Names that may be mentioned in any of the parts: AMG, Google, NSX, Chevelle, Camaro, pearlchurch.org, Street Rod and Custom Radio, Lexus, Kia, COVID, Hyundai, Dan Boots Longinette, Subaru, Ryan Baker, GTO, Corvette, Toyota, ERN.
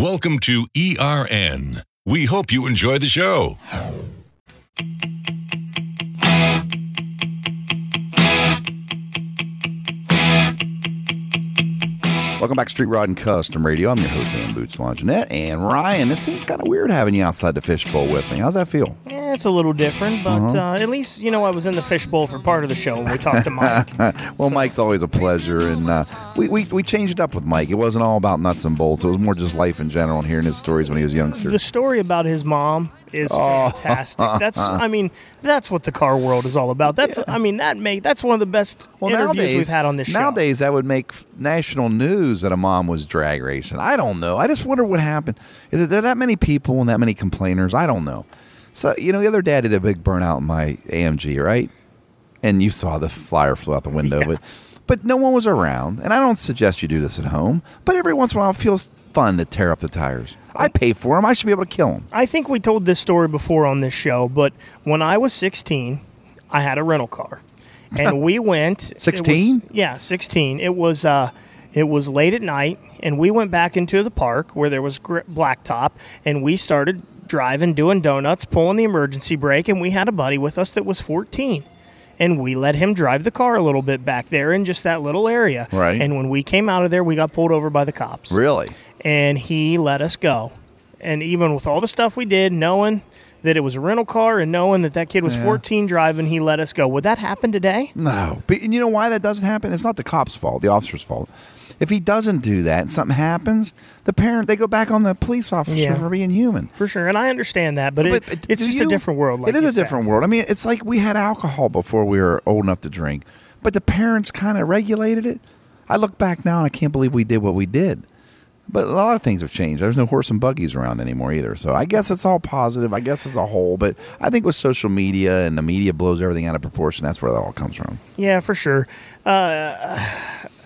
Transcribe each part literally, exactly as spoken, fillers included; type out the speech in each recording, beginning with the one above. Welcome to E R N. We hope you enjoy the show. Welcome back to Street Rod and Custom Radio. I'm your host, Dan Boots Longinette. And Ryan, it seems kind of weird having you outside the fishbowl with me. How's that feel? Yeah, it's a little different, but uh-huh. uh, at least, you know, I was in the fishbowl for part of the show when we talked to Mike. Well, so. Mike's always a pleasure, and uh, we, we, we changed it up with Mike. It wasn't all about nuts and bolts. It was more just life in general and hearing his stories when he was a youngster. The story about his mom is oh. fantastic. That's, I mean, that's what the car world is all about. That's, yeah. I mean, that make that's one of the best well, interviews nowadays, we've had on this show. Nowadays, that would make national news that a mom was drag racing. I don't know. I just wonder what happened. Is there that many people and that many complainers? I don't know. So, you know, the other dad did a big burnout in my A M G, right? And you saw the flyer flew out the window. Yeah. But, but no one was around. And I don't suggest you do this at home. But every once in a while, it feels fun to tear up the tires. I pay for them. I should be able to kill them. I think we told this story before on this show, but when I was sixteen, I had a rental car. And we went... sixteen? Yeah, sixteen. It was... Uh, It was late at night, and we went back into the park where there was gr- blacktop, and we started driving, doing donuts, pulling the emergency brake, and we had a buddy with us that was fourteen. And we let him drive the car a little bit back there in just that little area. Right. And when we came out of there, we got pulled over by the cops. Really? And he let us go. And even with all the stuff we did, knowing that it was a rental car and knowing that that kid was yeah. fourteen driving, he let us go. Would that happen today? No. But you know why that doesn't happen? It's not the cops' fault, the officer's fault. If he doesn't do that and something happens, the parent, they go back on the police officer yeah. for being human. For sure. And I understand that, but, but it, it's just you, a different world. Like it is a said. different world. I mean, it's like we had alcohol before we were old enough to drink, but the parents kind of regulated it. I look back now and I can't believe we did what we did. But a lot of things have changed. There's no horse and buggies around anymore either. So I guess it's all positive. I guess it's a whole. But I think with social media and the media blows everything out of proportion, that's where that all comes from. Yeah, for sure. Uh,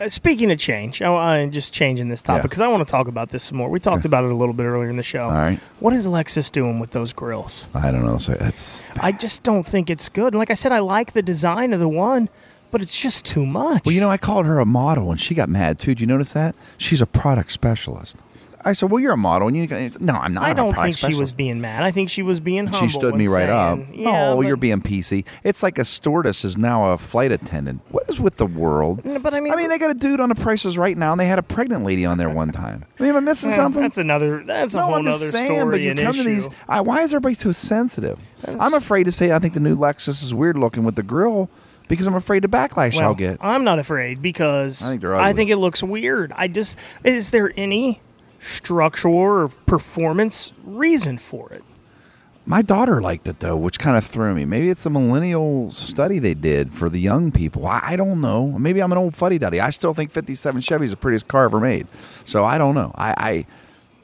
speaking of change, I'm just changing this topic because yeah. I want to talk about this some more. We talked about it a little bit earlier in the show. All right. What is Lexus doing with those grills? I don't know. So that's. I just don't think it's good. Like I said, I like the design of the one. But it's just too much. Well, you know, I called her a model, and she got mad, too. Did you notice that? She's a product specialist. I said, well, you're a model. And you said, no, I'm not I a product specialist. I don't think she was being mad. I think she was being humble. She stood me right saying, up. Yeah, oh, but- you're being P C. It's like a stewardess is now a flight attendant. What is with the world? No, but I mean, I mean, they got a dude on The Price Is Right now, and they had a pregnant lady on there one time. I mean, am I missing yeah, something? That's another, that's no, a whole other story and issue. But you come issue. to these, I, why is everybody so sensitive? That's, I'm afraid to say I think the new Lexus is weird looking with the grill. Because I'm afraid the backlash well, I'll get. I'm not afraid because I think, I think it looks weird. I just, is there any structural or performance reason for it? My daughter liked it, though, which kind of threw me. Maybe it's a millennial study they did for the young people. I, I don't know. Maybe I'm an old fuddy-duddy. I still think fifty-seven Chevy is the prettiest car ever made. So I don't know. I... I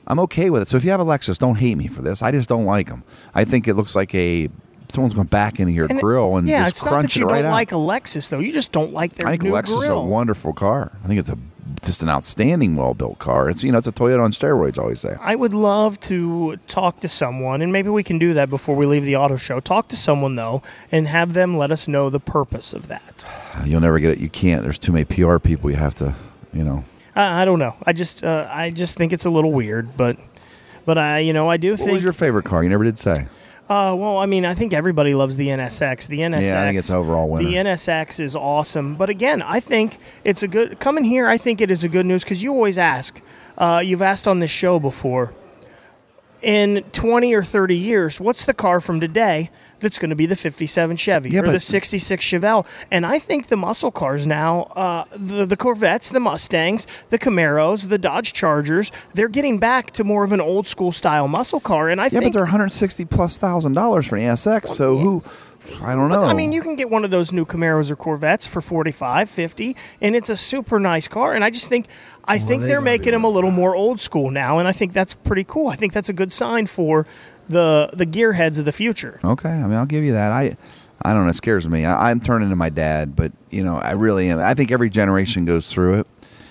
I'm okay with it. So if you have a Lexus, don't hate me for this. I just don't like them. I think it looks like a... Someone's going back into your and grill and yeah, just crunch it right out. Yeah, it's not that you don't like a Lexus, though. You just don't like their new grill. I think Lexus is a wonderful car. I think it's a just an outstanding, well-built car. It's you know, it's a Toyota on steroids, I always say. I would love to talk to someone, and maybe we can do that before we leave the auto show. Talk to someone, though, and have them let us know the purpose of that. You'll never get it. You can't. There's too many P R people you have to, you know. I, I don't know. I just, uh, I just think it's a little weird, but, but I, you know, I do what think... What was your favorite car? You never did say. Uh, well, I mean, I think everybody loves the N S X. The N S X, yeah, I think it's overall winner. The N S X is awesome, but again, I think it's a good coming here. I think it is a good news because you always ask. Uh, you've asked on this show before. In twenty or thirty years, what's the car from today that's going to be the fifty-seven Chevy yeah, or the sixty-six Chevelle? And I think the muscle cars now, uh, the the Corvettes, the Mustangs, the Camaros, the Dodge Chargers, they're getting back to more of an old school style muscle car. And I yeah, think, but they're one hundred sixty plus thousand dollars for an N S X. So yeah. who? I don't know. But, I mean, you can get one of those new Camaros or Corvettes for forty-five, fifty, and it's a super nice car. And I just think, I well, think they they're making them a little more old school now, and I think that's pretty cool. I think that's a good sign for the the gearheads of the future. Okay, I mean, I'll give you that. I, I don't know. It scares me. I, I'm turning to my dad, but you know, I really am. I think every generation goes through it,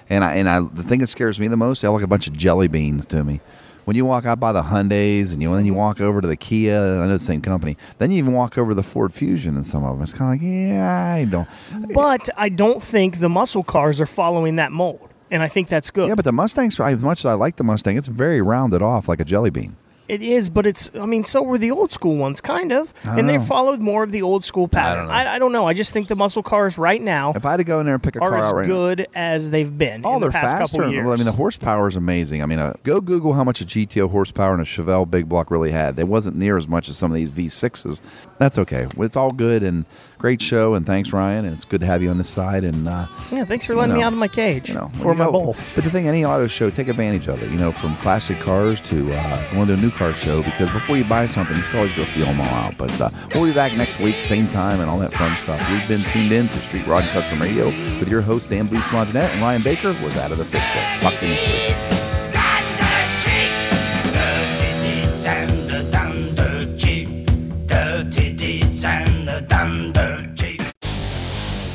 and I and I the thing that scares me the most, they look like a bunch of jelly beans to me. When you walk out by the Hyundais and you, and then you walk over to the Kia, I know the same company, then you even walk over to the Ford Fusion and some of them. It's kind of like, yeah, I don't. But I don't think the muscle cars are following that mold. and I think that's good. Yeah, but the Mustang's, as much as I like the Mustang, it's very rounded off like a jelly bean. It is, but it's, I mean, so were the old school ones, kind of. And know. they followed more of the old school pattern. I don't, I, I don't know. I just think the muscle cars right now if I had to go in there and pick a are car as out right good now, as they've been oh, in the past faster. couple years. I mean, the horsepower is amazing. I mean, uh, go Google how much a G T O horsepower and a Chevelle big block really had. They wasn't near as much as some of these V sixes. That's okay. It's all good, and great show, and thanks, Ryan, and it's good to have you on this side. And uh, yeah, thanks for letting you know, me out of my cage you know, or my go. bowl. But the thing, any auto show, take advantage of it, you know, from classic cars to uh, going to a new car show, because before you buy something, you should always go feel them all out. But uh, we'll be back next week, same time, and all that fun stuff. We've been tuned in to Street Rod and Custom Radio with your host, Dan Boots Longinette, and Ryan Baker was out of the fistful. Talk to you next week.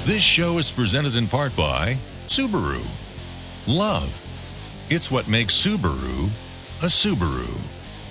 This show is presented in part by Subaru. Love. It's what makes Subaru a Subaru.